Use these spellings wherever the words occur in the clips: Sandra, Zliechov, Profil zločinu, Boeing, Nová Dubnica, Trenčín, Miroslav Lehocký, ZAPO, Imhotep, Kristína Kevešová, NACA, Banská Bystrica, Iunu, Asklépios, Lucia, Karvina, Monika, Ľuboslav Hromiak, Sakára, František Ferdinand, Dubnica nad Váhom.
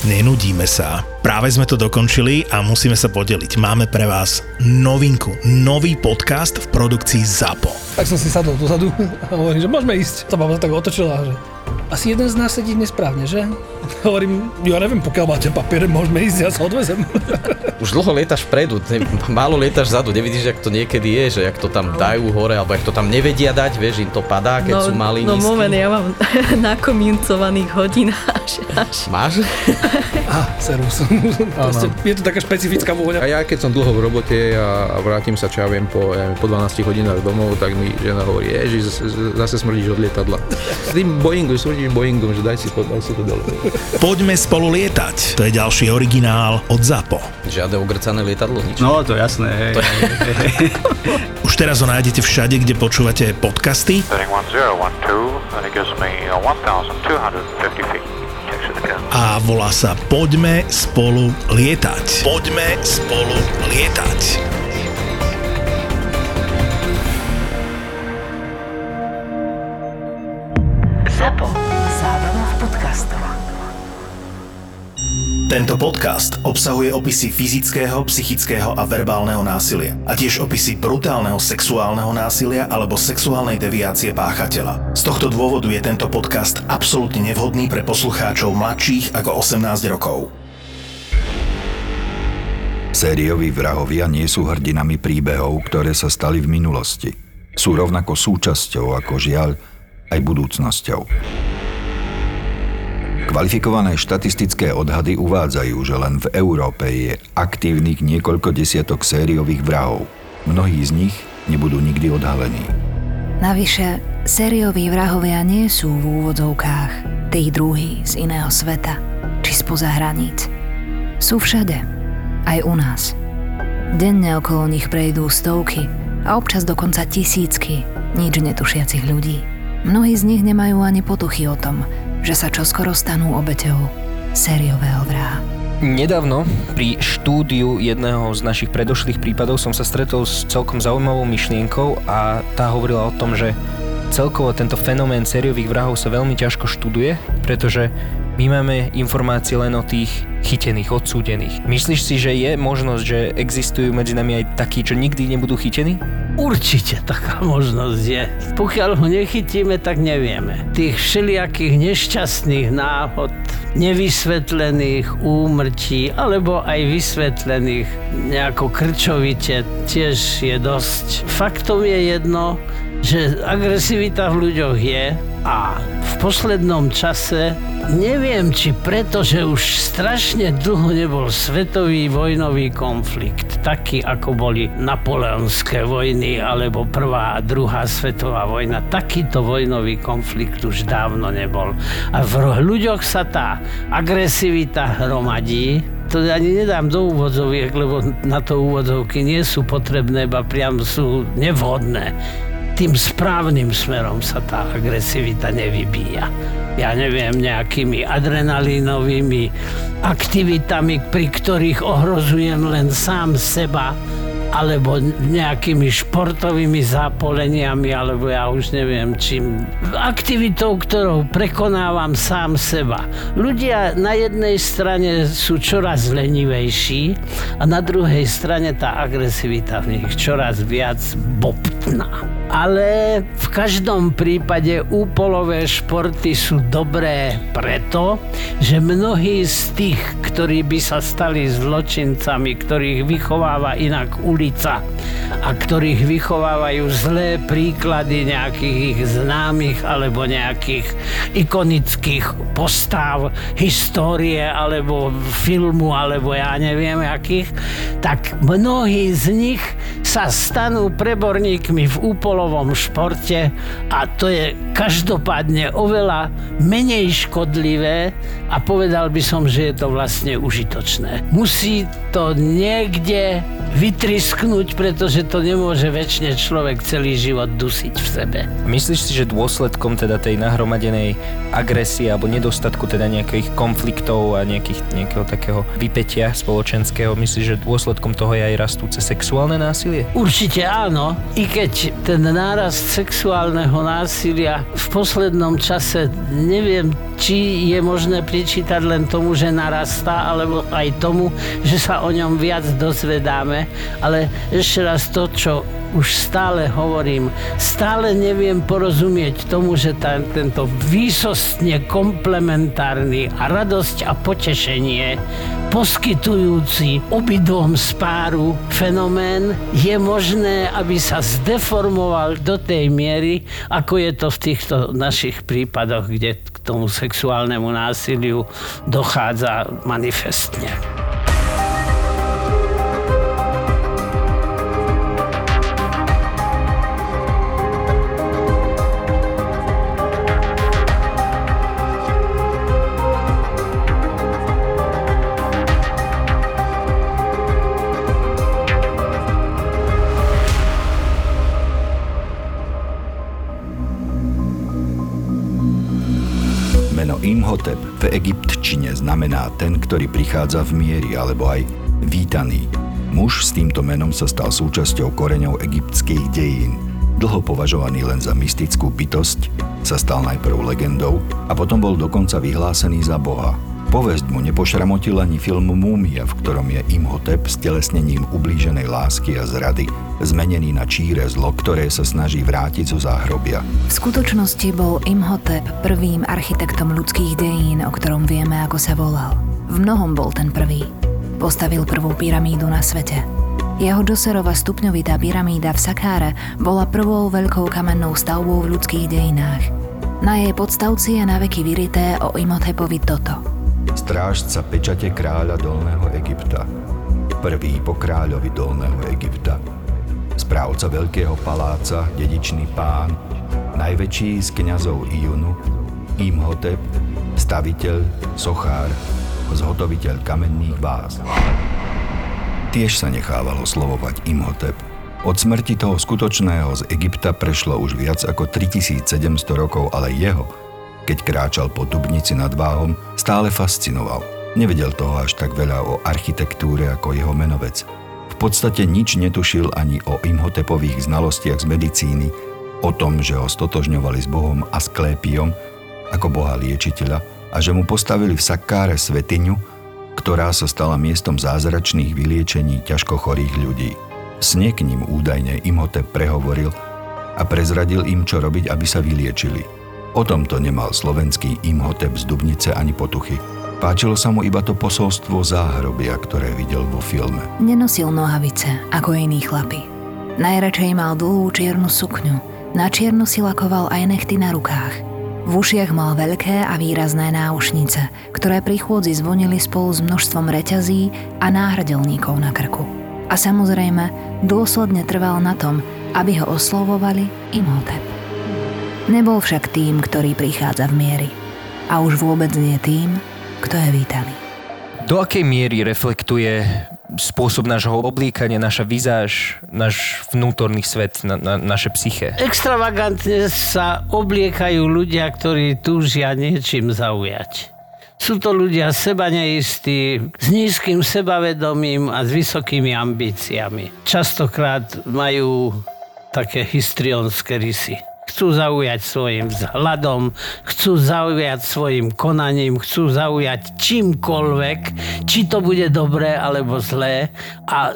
Nenudíme sa. Práve sme to dokončili a musíme sa podeliť. Máme pre vás novinku. Nový podcast v produkcii ZAPO. Tak som si sadol dozadu a hovorím, že môžeme ísť. Tá mama tak otočila, že asi jeden z nás sedí nesprávne, že? Hovorím, ja neviem, pokiaľ máte papiere, môžeme ísť, ja sa odvezem. Už dlho lietaš vpredu, málo lietaš vzadu. Nevidíš, jak to niekedy je, že jak to tam dajú hore, alebo jak to tam nevedia dať, vieš, im to padá, keď sú malí nízky. No moment, ja mám nakomincovaných hodín až. Máš? Servus. Je to taká špecifická vôňa. A ja keď som dlho v robote a vrátim sa, čo ja viem, po 12 hodinách domov, tak mi žena hovorí, ježiš, zase smrdíš od lietadla. S tým Boeingom, smrdíš Boeingom, že daj si to dole. Poďme spolu lietať. To je ďalší originál od ZAPO. Žiadne ugrcané lietadlo, nič. No, to je jasné, hej. Už teraz ho nájdete všade, kde počúvate podcasty. 31012, and it gives me 1250 feet. A volá sa Poďme spolu lietať. Poďme spolu lietať. ZAPO. Zábava v podcastoch. Tento podcast obsahuje opisy fyzického, psychického a verbálneho násilia a tiež opisy brutálneho sexuálneho násilia alebo sexuálnej deviácie páchateľa. Z tohto dôvodu je tento podcast absolútne nevhodný pre poslucháčov mladších ako 18 rokov. Sérioví vrahovia nie sú hrdinami príbehov, ktoré sa stali v minulosti. Sú rovnako súčasťou ako žiaľ aj budúcnosťou. Kvalifikované štatistické odhady uvádzajú, že len v Európe je aktívnych niekoľko desiatok sériových vrahov. Mnohí z nich nebudú nikdy odhalení. Navyše, sérioví vrahovia nie sú v úvodzovkách tí druhí z iného sveta či spoza hraníc. Sú všade, aj u nás. Denne okolo nich prejdú stovky a občas dokonca tisícky nič netušiacich ľudí. Mnohí z nich nemajú ani potuchy o tom, že sa čoskoro stanú obeťou sériového vraha. Nedávno pri štúdiu jedného z našich predošlých prípadov som sa stretol s celkom zaujímavou myšlienkou a tá hovorila o tom, že celkovo tento fenomén sériových vrahov sa veľmi ťažko študuje, pretože my máme informácie len o tých chytených, odsúdených. Myslíš si, že je možnosť, že existujú medzi nami aj takí, čo nikdy nebudú chytení? Určite taká možnosť je. Pokiaľ ho nechytíme, tak nevieme. Tých všelijakých nešťastných náhod, nevysvetlených úmrtí, alebo aj vysvetlených nejako krčovite, tiež je dosť. Faktom je jedno, že agresivita v ľuďoch je a v poslednom čase neviem, či preto, že už strašne dlho nebol svetový vojnový konflikt, taký ako boli napoleonské vojny, alebo prvá a druhá svetová vojna. Takýto vojnový konflikt už dávno nebol. A v ľuďoch sa tá agresivita hromadí. To ani nedám do úvodzoviek, lebo na to úvodzovky nie sú potrebné, iba priam sú nevhodné. Tým správnym smerom sa tá agresivita nevybíja. Ja neviem, nejakými adrenalínovými aktivitami, pri ktorých ohrozujem len sám seba, alebo nejakými športovými zápoleniami, alebo ja už neviem čím. Aktivitou, ktorou prekonávam sám seba. Ľudia na jednej strane sú čoraz lenivejší a na druhej strane tá agresivita v nich čoraz viac bobtná. Ale v každom prípade úpolové športy sú dobré preto, že mnohí z tých, ktorí by sa stali zločincami, ktorých vychováva inak ulica a ktorých vychovávajú zlé príklady nejakých ich známych alebo nejakých ikonických postav, histórie alebo filmu alebo ja neviem akých, tak mnohí z nich sa stanú preborníkmi v úpolovom športe a to je každopádne oveľa menej škodlivé a povedal by som, že je to vlastne užitočné. Musí to niekde vytrisknúť, pretože pretože to nemôže väčšine človek celý život dusiť v sebe. Myslíš si, že dôsledkom teda tej nahromadenej agresie alebo nedostatku teda nejakých konfliktov a nejakého takého vypätia spoločenského, myslíš, že dôsledkom toho je aj rastúce sexuálne násilie? Určite áno, i keď ten nárast sexuálneho násilia v poslednom čase neviem, či je možné pričítať len tomu, že narastá, alebo aj tomu, že sa o ňom viac dozvedáme. Ale ešte raz to, čo už stále hovorím, stále neviem porozumieť tomu, že tento výsostne komplementárny a radosť a potešenie poskytujúci obidvom spáru fenomén je možné, aby sa zdeformoval do tej miery, ako je to v týchto našich prípadoch, kde k tomu sexuálnemu násiliu dochádza manifestne. Imhotep v egyptčine znamená ten, ktorý prichádza v mieri, alebo aj vítaný. Muž s týmto menom sa stal súčasťou koreňov egyptských dejín. Dlho považovaný len za mystickú bytosť, sa stal najprv legendou a potom bol dokonca vyhlásený za boha. Povesť mu nepošramotil ani film Múmia, v ktorom je Imhotep s telesnením ublíženej lásky a zrady, zmenený na číre zlo, ktoré sa snaží vrátiť zo záhrobia. V skutočnosti bol Imhotep prvým architektom ľudských dejín, o ktorom vieme, ako sa volal. V mnohom bol ten prvý. Postavil prvú pyramídu na svete. Jeho doserova stupňovitá pyramída v Sakáre bola prvou veľkou kamennou stavbou v ľudských dejinách. Na jej podstavci je naveky vyryté o Imhotepovi toto. Strážca pečate kráľa Dolného Egypta. Prvý po kráľovi Dolného Egypta. Správca veľkého paláca, dedičný pán, najväčší z kňazov Iunu, Imhotep, staviteľ, sochár, zhotoviteľ kamenných váz. Tiež sa nechávalo slovovať Imhotep. Od smrti toho skutočného z Egypta prešlo už viac ako 3700 rokov, ale jeho, keď kráčal po Dubnici nad Váhom, stále fascinoval. Nevedel toho až tak veľa o architektúre ako jeho menovec. V podstate nič netušil ani o Imhotepových znalostiach z medicíny, o tom, že ho stotožňovali s bohom Asklépiom ako boha liečiteľa a že mu postavili v Sakáre svetiňu, ktorá sa stala miestom zázračných vyliečení ťažko chorých ľudí. V sne k ním údajne Imhotep prehovoril a prezradil im, čo robiť, aby sa vyliečili. O tomto nemal slovenský Imhotep z Dubnice ani potuchy. Páčilo sa mu iba to posolstvo záhrobia, ktoré videl vo filme. Nenosil nohavice, ako iní chlapi. Najradšej mal dlhú čiernu sukňu. Na čierno si lakoval aj nechty na rukách. V ušiach mal veľké a výrazné náušnice, ktoré pri chôdzi zvonili spolu s množstvom reťazí a náhrdelníkov na krku. A samozrejme, dôsledne trval na tom, aby ho oslovovali Imhotep. Nebol však tým, ktorý prichádza v miery. A už vôbec nie tým, kto je vítaný. Do akej miery reflektuje spôsob nášho oblíkania, naša vizáž, náš vnútorný svet, naše psyché? Extravagantne sa obliekajú ľudia, ktorí túžia niečím zaujať. Sú to ľudia seba neistí, s nízkym sebavedomím a s vysokými ambíciami. Častokrát majú také histrionské rysy. Chcú zaujať svojim vzhľadom, chcú zaujať svojim konaním, chcú zaujať čímkoľvek, či to bude dobré alebo zlé. A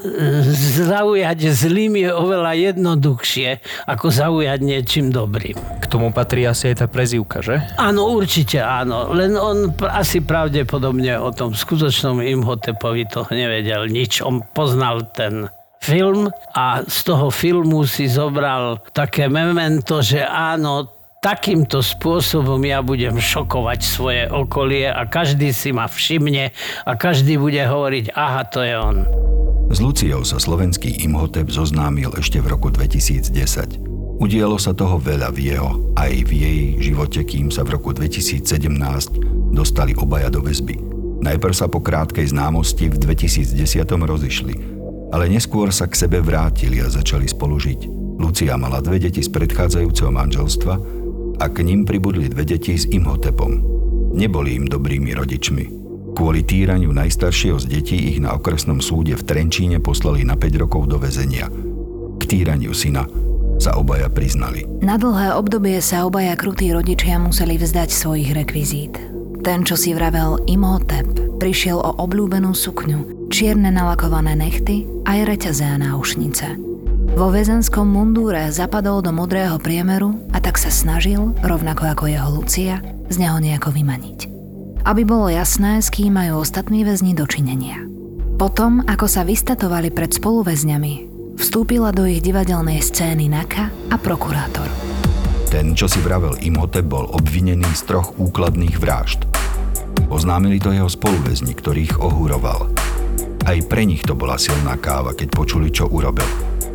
zaujať zlým je oveľa jednoduchšie, ako zaujať niečím dobrým. K tomu patrí asi aj tá prezývka, že? Áno, určite áno. Len on asi pravdepodobne o tom skutočnom Imhotepovi toho nevedel nič. On poznal ten film a z toho filmu si zobral také memento, že áno, takýmto spôsobom ja budem šokovať svoje okolie a každý si ma všimne a každý bude hovoriť, aha, to je on. S Luciou sa slovenský Imhotep zoznámil ešte v roku 2010. Udialo sa toho veľa v jeho aj v jej živote, kým sa v roku 2017 dostali obaja do väzby. Najprv sa po krátkej známosti v 2010 rozišli. A ale neskôr sa k sebe vrátili a začali spolu žiť. Lucia mala 2 deti z predchádzajúceho manželstva a k ním pribudli 2 deti s Imhotepom. Neboli im dobrými rodičmi. Kvôli týraniu najstaršieho z detí ich na okresnom súde v Trenčíne poslali na 5 rokov do väzenia. K týraniu syna sa obaja priznali. Na dlhé obdobie sa obaja krutí rodičia museli vzdať svojich rekvizít. Ten, čo si vravel Imhotep, prišiel o obľúbenú sukňu, čierne nalakované nechty aj reťaze a náušnice. Vo väzenskom mundúre zapadol do modrého priemeru a tak sa snažil, rovnako ako jeho Lucia, z neho nejako vymaniť. Aby bolo jasné, s kým majú ostatní väzni dočinenia. Potom, ako sa vystatovali pred spoluväzňami, vstúpila do ich divadelnej scény NACA a prokurátor. Ten, čo si vravel Imhotep, bol obvinený z 3 úkladných vražd. Oznámili to jeho spoluväzni, ktorých ohúroval. Aj pre nich to bola silná káva, keď počuli, čo urobil.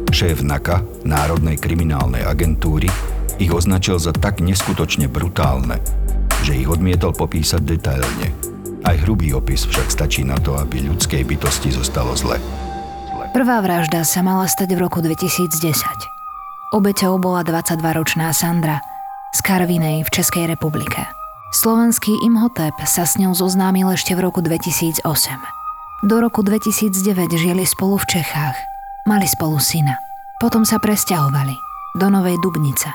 Šéf NACA, Národnej kriminálnej agentúry, ich označil za tak neskutočne brutálne, že ich odmietol popísať detailne. Aj hrubý opis však stačí na to, aby ľudskej bytosti zostalo zle. Prvá vražda sa mala stať v roku 2010. Obeťou bola 22-ročná Sandra z Karvinej v Českej republike. Slovenský Imhotep sa s ňou zoznámil ešte v roku 2008. Do roku 2009 žili spolu v Čechách. Mali spolu syna. Potom sa presťahovali do Novej Dubnice.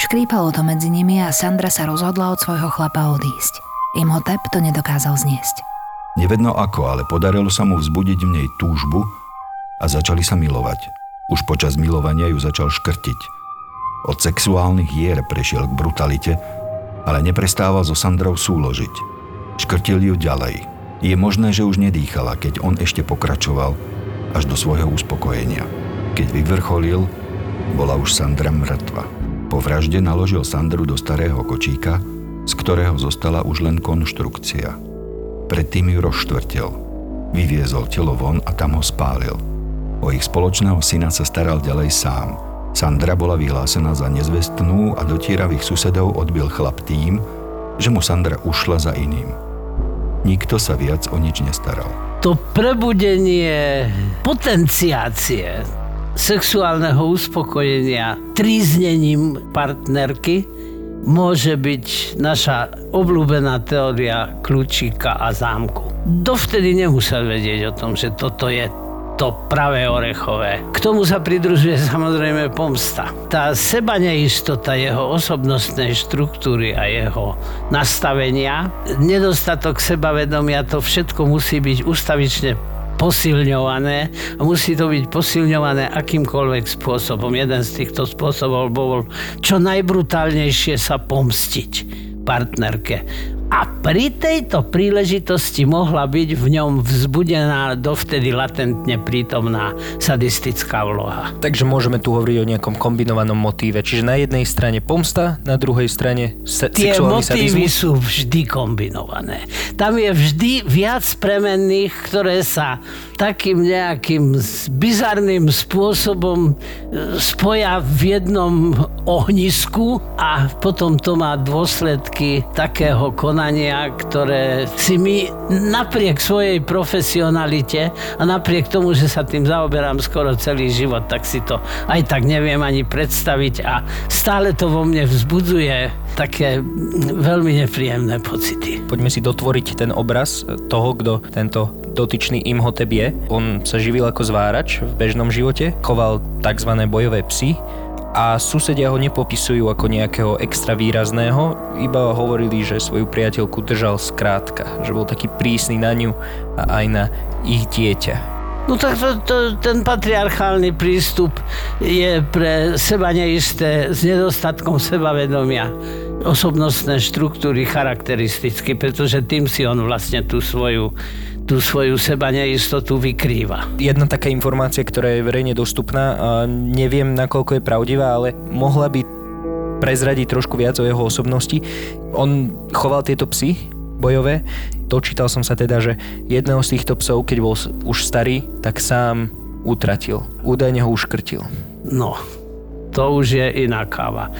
Škrípalo to medzi nimi a Sandra sa rozhodla od svojho chlapa odísť. Imhotep to nedokázal zniesť. Nevedno ako, ale podarilo sa mu vzbudiť v nej túžbu, a začali sa milovať. Už počas milovania ju začal škrtiť. Od sexuálnych hier prešiel k brutalite, ale neprestával so Sandrou súložiť. Škrtil ju ďalej. Je možné, že už nedýchala, keď on ešte pokračoval až do svojho uspokojenia. Keď vyvrcholil, bola už Sandra mŕtva. Po vražde naložil Sandru do starého kočíka, z ktorého zostala už len konštrukcia. Predtým ju rozštvrtil. Vyviezol telo von a tam ho spálil. O ich spoločného syna sa staral ďalej sám. Sandra bola vyhlásená za nezvestnú a do tieravých susedov odbil chlap tým, že mu Sandra ušla za iným. Nikto sa viac o nič nestaral. To prebudenie potenciácie sexuálneho uspokojenia tríznením partnerky môže byť naša obľúbená teória kľúčika a zámku. Dovtedy nemusel vedieť o tom, že toto je to pravé orechové. K tomu sa pridružuje samozrejme pomsta. Tá sebaneistota jeho osobnostnej štruktúry a jeho nastavenia, nedostatok sebavedomia, to všetko musí byť ustavične posilňované a musí to byť posilňované akýmkoľvek spôsobom. Jeden z týchto spôsobov bol čo najbrutálnejšie sa pomstiť partnerke. A pri tejto príležitosti mohla byť v ňom vzbudená dovtedy latentne prítomná sadistická vloha. Takže môžeme tu hovoriť o nejakom kombinovanom motíve. Čiže na jednej strane pomsta, na druhej strane sexuálny sadizmus. Tie motívy sú vždy kombinované. Tam je vždy viac premenných, ktoré sa takým nejakým bizarným spôsobom spoja v jednom ohnisku a potom to má dôsledky takého konania, ktoré si my napriek svojej profesionalite a napriek tomu, že sa tým zaoberám skoro celý život, tak si to aj tak neviem ani predstaviť a stále to vo mne vzbudzuje také veľmi nepríjemné pocity. Poďme si dotvoriť ten obraz toho, kto tento dotyčný Imhotep je. On sa živil ako zvárač v bežnom živote, choval tzv. Bojové psy, a susedia ho nepopisujú ako nejakého extra výrazného, iba hovorili, že svoju priateľku držal skrátka, že bol taký prísny na ňu a aj na ich dieťa. No tak ten patriarchálny prístup je pre seba neisté s nedostatkom sebavedomia osobnostné štruktúry charakteristicky, pretože tým si on vlastne tú svoju seba neistotu vykrýva. Jedna taká informácia, ktorá je verejne dostupná, a neviem, nakoľko je pravdivá, ale mohla by prezradiť trošku viac o jeho osobnosti. On choval tieto psy bojové. Dočítal som sa teda, že jedného z týchto psov, keď bol už starý, tak sám utratil. Údajne ho uškrtil. No, to už je iná káva.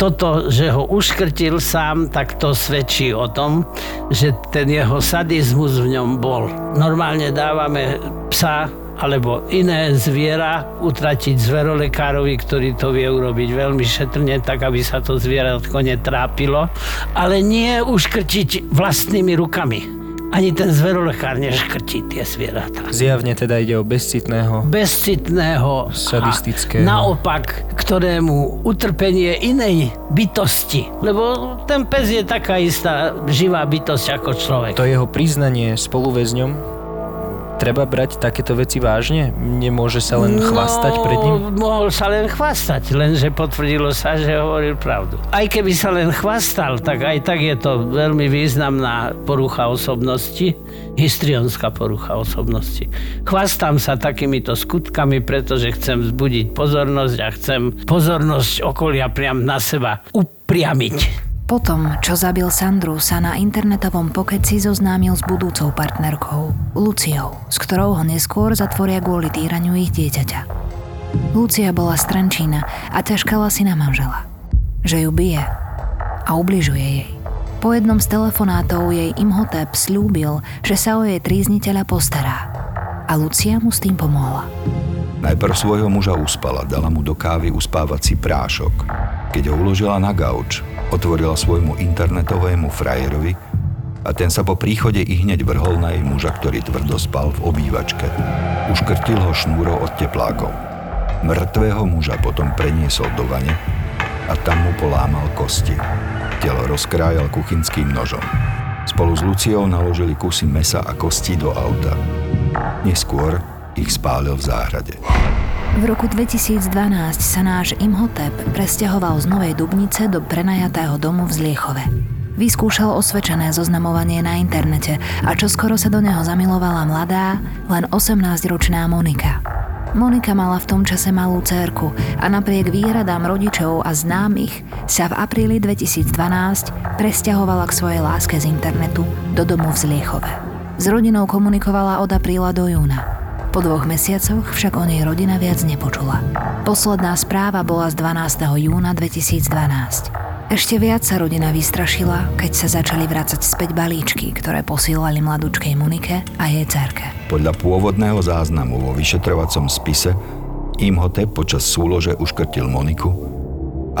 Toto, že ho uškrtil sám, tak to svedčí o tom, že ten jeho sadizmus v ňom bol. Normálne dávame psa alebo iné zviera utratiť zverolekárovi, ktorý to vie urobiť veľmi šetrne, tak aby sa to zvieratko netrápilo, ale nie uškrtiť vlastnými rukami. Ani ten zverolekár neškrtí tie zvieratá. Zjavne teda ide o bezcitného. Bezcitného. Sadistického. Naopak, ktorému utrpenie inej bytosti. Lebo ten pes je taká istá živá bytosť ako človek. To jeho priznanie spoluväzňom, treba brať takéto veci vážne? Nemôže sa len chvastať pred ním? Mohol sa len chvastať, lenže potvrdilo sa, že hovoril pravdu. Aj keby sa len chvastal, tak aj tak je to veľmi významná porucha osobnosti, histrionská porucha osobnosti. Chvastám sa takýmito skutkami, pretože chcem vzbudiť pozornosť a chcem pozornosť okolia priam na seba upriamiť. Potom, čo zabil Sandru, sa na internetovom pokeci zoznámil s budúcou partnerkou, Luciou, s ktorou ho neskôr zatvoria kvôli týraniu ich dieťaťa. Lucia bola z Trenčína a ťažkala si na manžela, že ju bije a ubližuje jej. Po jednom z telefonátov jej Imhotep sľúbil, že sa o jej trízniteľa postará a Lucia mu s tým pomohla. Najprv svojho muža uspala, dala mu do kávy uspávací prášok. Keď ho uložila na gauč, otvorila svojmu internetovému frajerovi a ten sa po príchode ihneď vrhol na jej muža, ktorý tvrdo spal v obývačke. Uškrtil ho šnúrou od teplákov. Mŕtvého muža potom preniesol do vane a tam mu polámal kosti. Telo rozkrájal kuchynským nožom. Spolu s Luciou naložili kusy mesa a kosti do auta. Neskôr ich spálil v záhrade. V roku 2012 sa náš Imhotep presťahoval z Novej Dubnice do prenajatého domu v Zliechove. Vyskúšal osvedčené zoznamovanie na internete a čoskoro sa do neho zamilovala mladá, len 18-ročná Monika. Monika mala v tom čase malú dcérku a napriek výhradám rodičov a známych sa v apríli 2012 presťahovala k svojej láske z internetu do domu v Zliechove. S rodinou komunikovala od apríla do júna. Po 2 mesiacoch však o nej rodina viac nepočula. Posledná správa bola z 12. júna 2012. Ešte viac sa rodina vystrašila, keď sa začali vracať späť balíčky, ktoré posílali mladúčkej Monike a jej dcerke. Podľa pôvodného záznamu vo vyšetrovacom spise Imhotep počas súlože uškrtil Moniku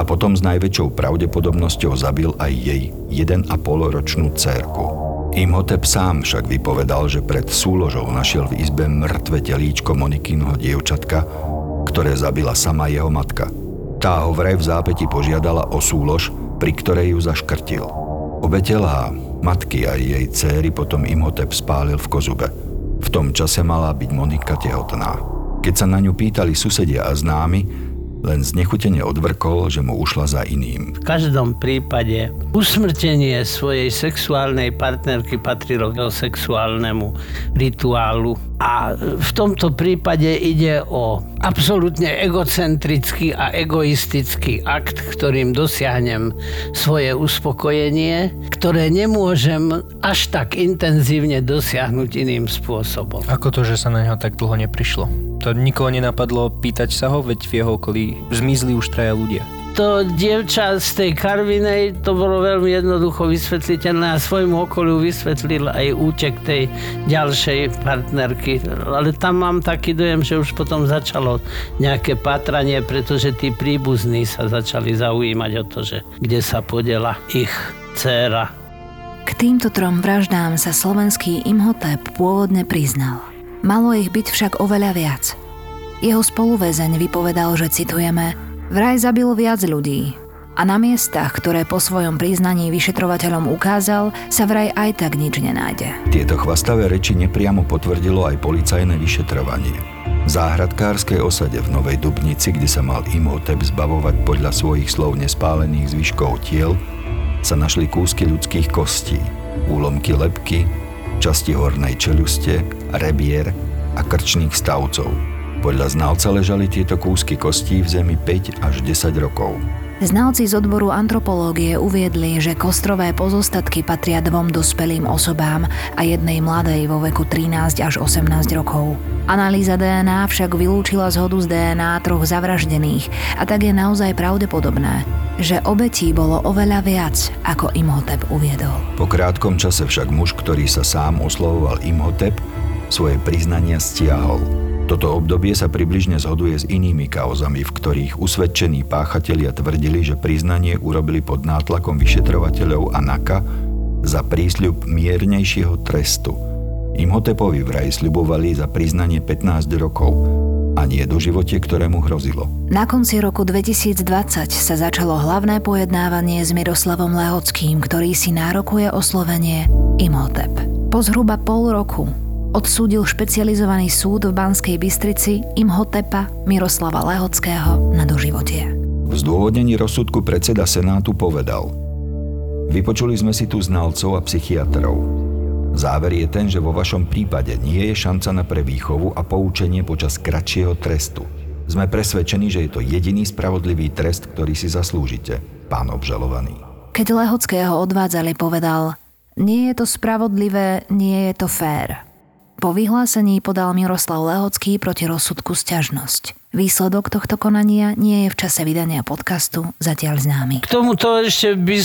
a potom s najväčšou pravdepodobnosťou zabil aj jej 1,5-ročnú dcerku. Imhotep sám však vypovedal, že pred súložou našiel v izbe mŕtve telíčko Monikynho dievčatka, ktoré zabila sama jeho matka. Tá ho vraj v zápäti požiadala o súlož, pri ktorej ju zaškrtil. Obe telá matky a jej dcéry potom Imhotep spálil v kozube. V tom čase mala byť Monika tehotná. Keď sa na ňu pýtali susedia a známi, len znechutene odvrkol, že mu ušla za iným. V každom prípade usmrtenie svojej sexuálnej partnerky patrilo k sexuálnemu rituálu. A v tomto prípade ide o absolútne egocentrický a egoistický akt, ktorým dosiahnem svoje uspokojenie, ktoré nemôžem až tak intenzívne dosiahnuť iným spôsobom. Ako to, že sa na neho tak dlho neprišlo? To nikoho nenapadlo pýtať sa ho, veď v jeho okolí zmizli už 3 ľudia. To dievča z tej Karvinej, to bolo veľmi jednoducho vysvetliteľné a svojmu okoliu vysvetlil aj útek tej ďalšej partnerky. Ale tam mám taký dojem, že už potom začalo nejaké pátranie, pretože tí príbuzní sa začali zaujímať o to, že kde sa podela ich dcéra. K týmto 3 vraždám sa slovenský Imhotep pôvodne priznal. Malo ich byť však oveľa viac. Jeho spoluväzeň vypovedal, že citujeme: vraj zabil viac ľudí a na miestach, ktoré po svojom priznaní vyšetrovateľom ukázal, sa vraj aj tak nič nenájde. Tieto chvastavé reči nepriamo potvrdilo aj policajné vyšetrovanie. V záhradkárskej osade v Novej Dubnici, kde sa mal Imhotep zbavovať podľa svojich slov nespálených zvyškov tiel, sa našli kúsky ľudských kostí, úlomky lebky, časti hornej čeľuste, rebier a krčných stavcov. Podľa znalca ležali tieto kúsky kostí v zemi 5 až 10 rokov. Znalci z odboru antropológie uviedli, že kostrové pozostatky patria 2 dospelým osobám a 1 mladej vo veku 13 až 18 rokov. Analýza DNA však vylúčila zhodu z DNA 3 zavraždených a tak je naozaj pravdepodobné, že obetí bolo oveľa viac, ako Imhotep uviedol. Po krátkom čase však muž, ktorý sa sám oslovoval Imhotep, svoje priznania stiahol. Toto obdobie sa približne zhoduje s inými kauzami, v ktorých usvedčení páchatelia tvrdili, že priznanie urobili pod nátlakom vyšetrovateľov a NACA za prísľub miernejšieho trestu. Imhotepovi vraj sľubovali za priznanie 15 rokov a nie doživotie, ktorému hrozilo. Na konci roku 2020 sa začalo hlavné pojednávanie s Miroslavom Lehockým, ktorý si nárokuje oslovenie Imhotep. Po zhruba pol roku odsúdil špecializovaný súd v Banskej Bystrici Imhotepa Miroslava Lehockého na doživotie. V zdôvodnení rozsudku predseda Senátu povedal: "Vypočuli sme si tu znalcov a psychiatrov. Záver je ten, že vo vašom prípade nie je šanca na prevýchovu a poučenie počas kratšieho trestu. Sme presvedčení, že je to jediný spravodlivý trest, ktorý si zaslúžite, pán obžalovaný." Keď Lehockého odvádzali, povedal: "Nie je to spravodlivé, nie je to fér." Po vyhlásení podal Miroslav Lehocký proti rozsudku sťažnosť. Výsledok tohto konania nie je v čase vydania podcastu zatiaľ známy. K tomuto ešte by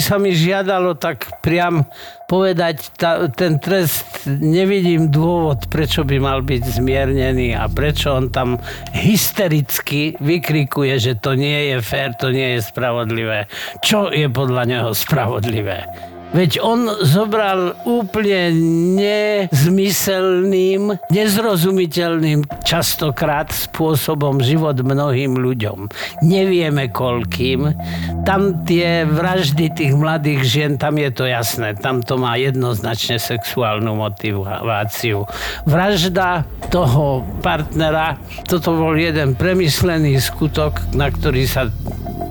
sa mi žiadalo tak priam povedať, ten trest nevidím dôvod, prečo by mal byť zmiernený a prečo on tam hystericky vykrikuje, že to nie je fér, to nie je spravodlivé. Čo je podľa neho spravodlivé? Veď on zobral úplne nezmyselným, nezrozumiteľným častokrát spôsobom život mnohým ľuďom. Nevieme koľkým. Tam tie vraždy tých mladých žien, tam je to jasné. Tam to má jednoznačne sexuálnu motiváciu. Vražda toho partnera, toto bol jeden premyslený skutok, na ktorý sa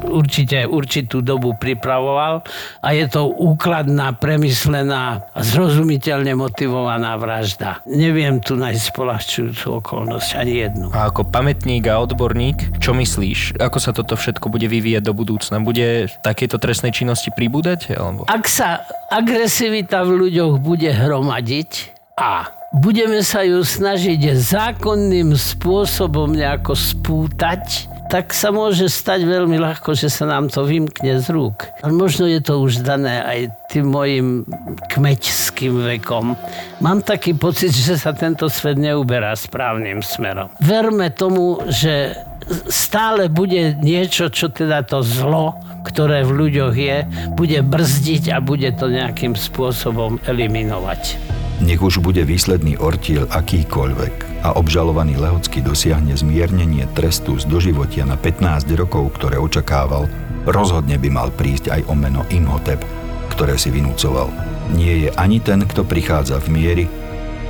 určitú dobu pripravoval a je to úkladná, premyslená a zrozumiteľne motivovaná vražda. Neviem tu nájsť spoľahčujúcu okolnosť, ani jednu. A ako pamätník a odborník, čo myslíš? Ako sa toto všetko bude vyvíjať do budúcna? Bude takéto trestnej činnosti pribúdať? Alebo? Ak sa agresivita v ľuďoch bude hromadiť a budeme sa ju snažiť zákonným spôsobom nejako spútať, tak sa môže stať veľmi ľahko, že sa nám to vymkne z rúk. Ale možno je to už dané aj tým mojim kmeťským vekom. Mám taký pocit, že sa tento svet neuberá správnym smerom. Verme tomu, že stále bude niečo, čo teda to zlo, ktoré v ľuďoch je, bude brzdiť a bude to nejakým spôsobom eliminovať. Nech už bude výsledný ortiel akýkoľvek a obžalovaný Lehocký dosiahne zmiernenie trestu z doživotia na 15 rokov, ktoré očakával, rozhodne by mal prísť aj o meno Imhotep, ktoré si vynúcoval. Nie je ani ten, kto prichádza v miery,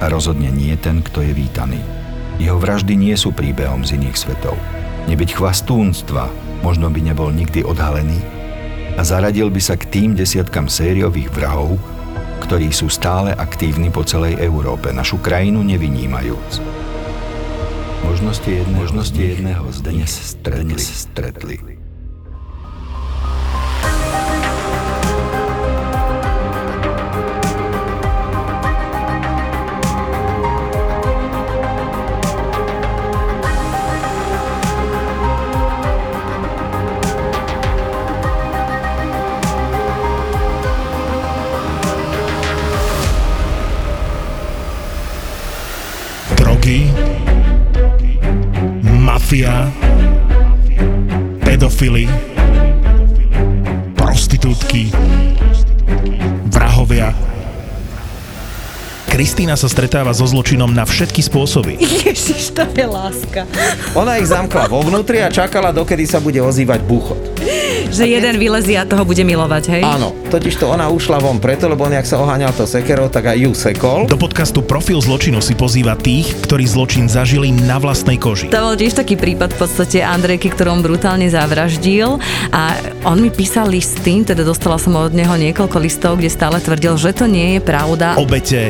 a rozhodne nie ten, kto je vítaný. Jeho vraždy nie sú príbehom z iných svetov. Nebyť chvastúnstva, možno by nebol nikdy odhalený a zaradil by sa k tým desiatkam sériových vrahov, ktorí sú stále aktívni po celej Európe, našu krajinu nevynímajúc. Možnosti jedného z dnes stretli. Mafia, pedofily, prostitútky, vrahovia. Kristína sa stretáva so zločinom na všetky spôsoby. Ježiš, to je láska. Ona ich zamkla vo vnútri a čakala, dokedy sa bude ozývať búchot. Že jeden vylezie a toho bude milovať, hej? Áno, totižto ona ušla von preto, lebo on, jak sa oháňal to sekerou, tak aj ju sekol. Do podcastu Profil zločinu si pozýva tých, ktorí zločin zažili na vlastnej koži. To bol tiež taký prípad v podstate Andrejky, ktorom brutálne zavraždil a on mi písal listy, teda dostala som od neho niekoľko listov, kde stále tvrdil, že to nie je pravda. Obete,